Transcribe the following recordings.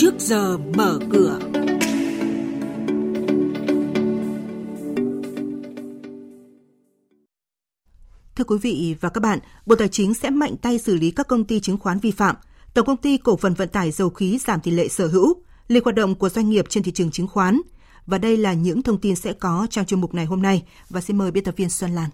trước giờ mở cửa. Thưa quý vị và các bạn, Bộ Tài chính sẽ mạnh tay xử lý các công ty chứng khoán vi phạm. Tổng công ty cổ phần vận tải dầu khí giảm tỷ lệ sở hữu, lịch hoạt động của doanh nghiệp trên thị trường chứng khoán. Và đây là những thông tin sẽ có trong chuyên mục này hôm nay. Và xin mời biên tập viên Xuân Lan.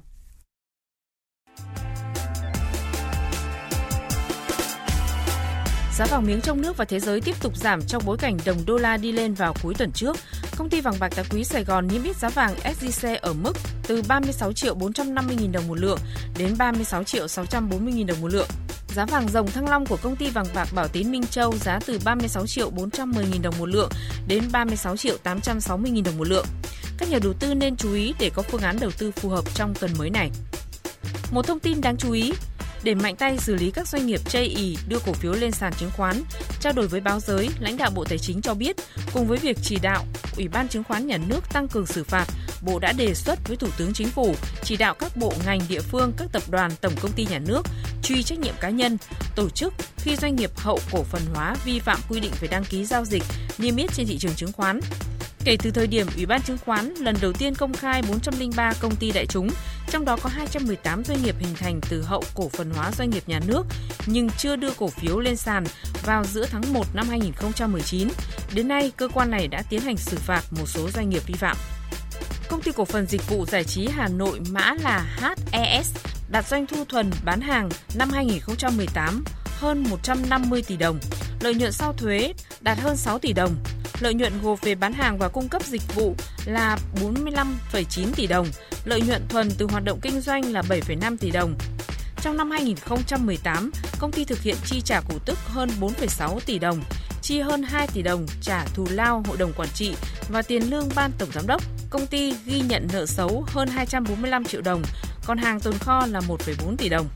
Giá vàng miếng trong nước và thế giới tiếp tục giảm trong bối cảnh đồng đô la đi lên vào cuối tuần trước. Công ty vàng bạc đá quý Sài Gòn niêm yết giá vàng SJC ở mức từ 36.450.000 đồng một lượng đến 36.640.000 đồng một lượng. Giá vàng dòng Thăng Long của công ty vàng bạc Bảo Tín Minh Châu giá từ 36.410.000 đồng một lượng đến 36.860.000 đồng một lượng. Các nhà đầu tư nên chú ý để có phương án đầu tư phù hợp trong tuần mới này. Một thông tin đáng chú ý, để mạnh tay xử lý các doanh nghiệp chây ì đưa cổ phiếu lên sàn chứng khoán, trao đổi với báo giới, lãnh đạo Bộ Tài chính cho biết, cùng với việc chỉ đạo Ủy ban Chứng khoán Nhà nước tăng cường xử phạt, Bộ đã đề xuất với Thủ tướng Chính phủ chỉ đạo các bộ ngành địa phương, các tập đoàn, tổng công ty nhà nước truy trách nhiệm cá nhân, tổ chức khi doanh nghiệp hậu cổ phần hóa vi phạm quy định về đăng ký giao dịch niêm yết trên thị trường chứng khoán. Kể từ thời điểm Ủy ban Chứng khoán lần đầu tiên công khai 403 công ty đại chúng, trong đó có 218 doanh nghiệp hình thành từ hậu cổ phần hóa doanh nghiệp nhà nước nhưng chưa đưa cổ phiếu lên sàn vào giữa tháng 1 năm 2019. Đến nay, cơ quan này đã tiến hành xử phạt một số doanh nghiệp vi phạm. Công ty cổ phần dịch vụ giải trí Hà Nội mã là HES đạt doanh thu thuần bán hàng năm 2018 hơn 150 tỷ đồng, lợi nhuận sau thuế đạt hơn 6 tỷ đồng. Lợi nhuận gộp về bán hàng và cung cấp dịch vụ là 45,9 tỷ đồng, lợi nhuận thuần từ hoạt động kinh doanh là 7,5 tỷ đồng. Trong năm 2018, công ty thực hiện chi trả cổ tức hơn 4,6 tỷ đồng, chi hơn 2 tỷ đồng trả thù lao hội đồng quản trị và tiền lương ban tổng giám đốc. Công ty ghi nhận nợ xấu hơn 245 triệu đồng, còn hàng tồn kho là 1,4 tỷ đồng.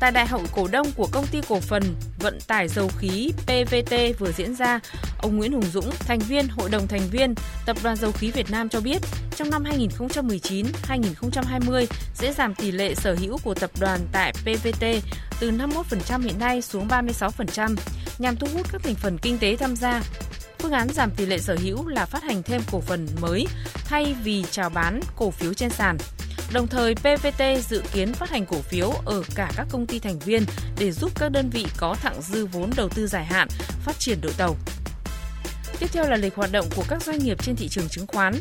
Tại đại hội cổ đông của công ty cổ phần vận tải dầu khí PVT vừa diễn ra, ông Nguyễn Hùng Dũng, thành viên Hội đồng thành viên Tập đoàn Dầu khí Việt Nam cho biết, trong năm 2019-2020 sẽ giảm tỷ lệ sở hữu của tập đoàn tại PVT từ 51% hiện nay xuống 36% nhằm thu hút các thành phần kinh tế tham gia. Phương án giảm tỷ lệ sở hữu là phát hành thêm cổ phần mới thay vì chào bán cổ phiếu trên sàn. Đồng thời, PVT dự kiến phát hành cổ phiếu ở cả các công ty thành viên để giúp các đơn vị có thặng dư vốn đầu tư dài hạn, phát triển đội tàu. Tiếp theo là lịch hoạt động của các doanh nghiệp trên thị trường chứng khoán.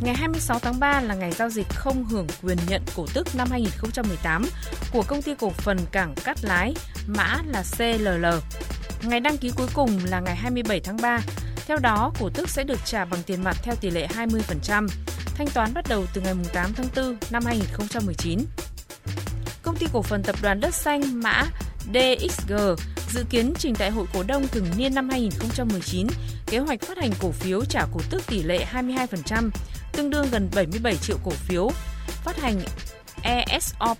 Ngày 26 tháng 3 là ngày giao dịch không hưởng quyền nhận cổ tức năm 2018 của công ty cổ phần cảng Cát Lái, mã là CLL. Ngày đăng ký cuối cùng là ngày 27 tháng 3. Theo đó, cổ tức sẽ được trả bằng tiền mặt theo tỷ lệ 20%. Thanh toán bắt đầu từ ngày 8 tháng 4 năm 2019. Công ty cổ phần tập đoàn Đất Xanh mã DXG dự kiến trình đại hội cổ đông thường niên năm 2019 kế hoạch phát hành cổ phiếu trả cổ tức tỷ lệ 22%, tương đương gần 77 triệu cổ phiếu, phát hành ESOP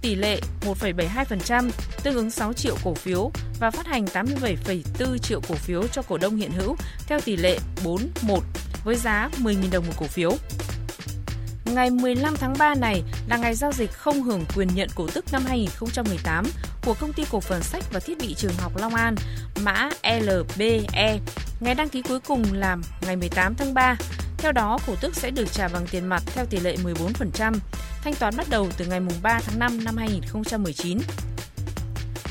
tỷ lệ 1,72%, tương ứng 6 triệu cổ phiếu và phát hành 87,4 triệu cổ phiếu cho cổ đông hiện hữu theo tỷ lệ 4:1 với giá 10.000 đồng một cổ phiếu. Ngày 15 tháng 3 này là ngày giao dịch không hưởng quyền nhận cổ tức năm 2018 của công ty cổ phần sách và thiết bị trường học Long An, mã LBE. Ngày đăng ký cuối cùng là ngày 18 tháng 3. Theo đó, cổ tức sẽ được trả bằng tiền mặt theo tỷ lệ 14%. Thanh toán bắt đầu từ ngày 3 tháng 5 năm 2019.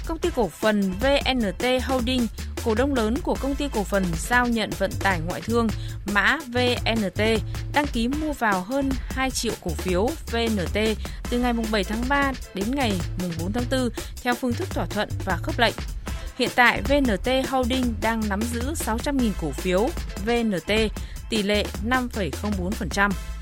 Công ty cổ phần VNT Holding, cổ đông lớn của công ty cổ phần giao nhận vận tải ngoại thương, mã VNT, đăng ký mua vào hơn 2 triệu cổ phiếu VNT từ ngày 7 tháng 3 đến ngày 4 tháng 4 theo phương thức thỏa thuận và khớp lệnh. Hiện tại, VNT Holding đang nắm giữ 600.000 cổ phiếu VNT, tỷ lệ 5,04%.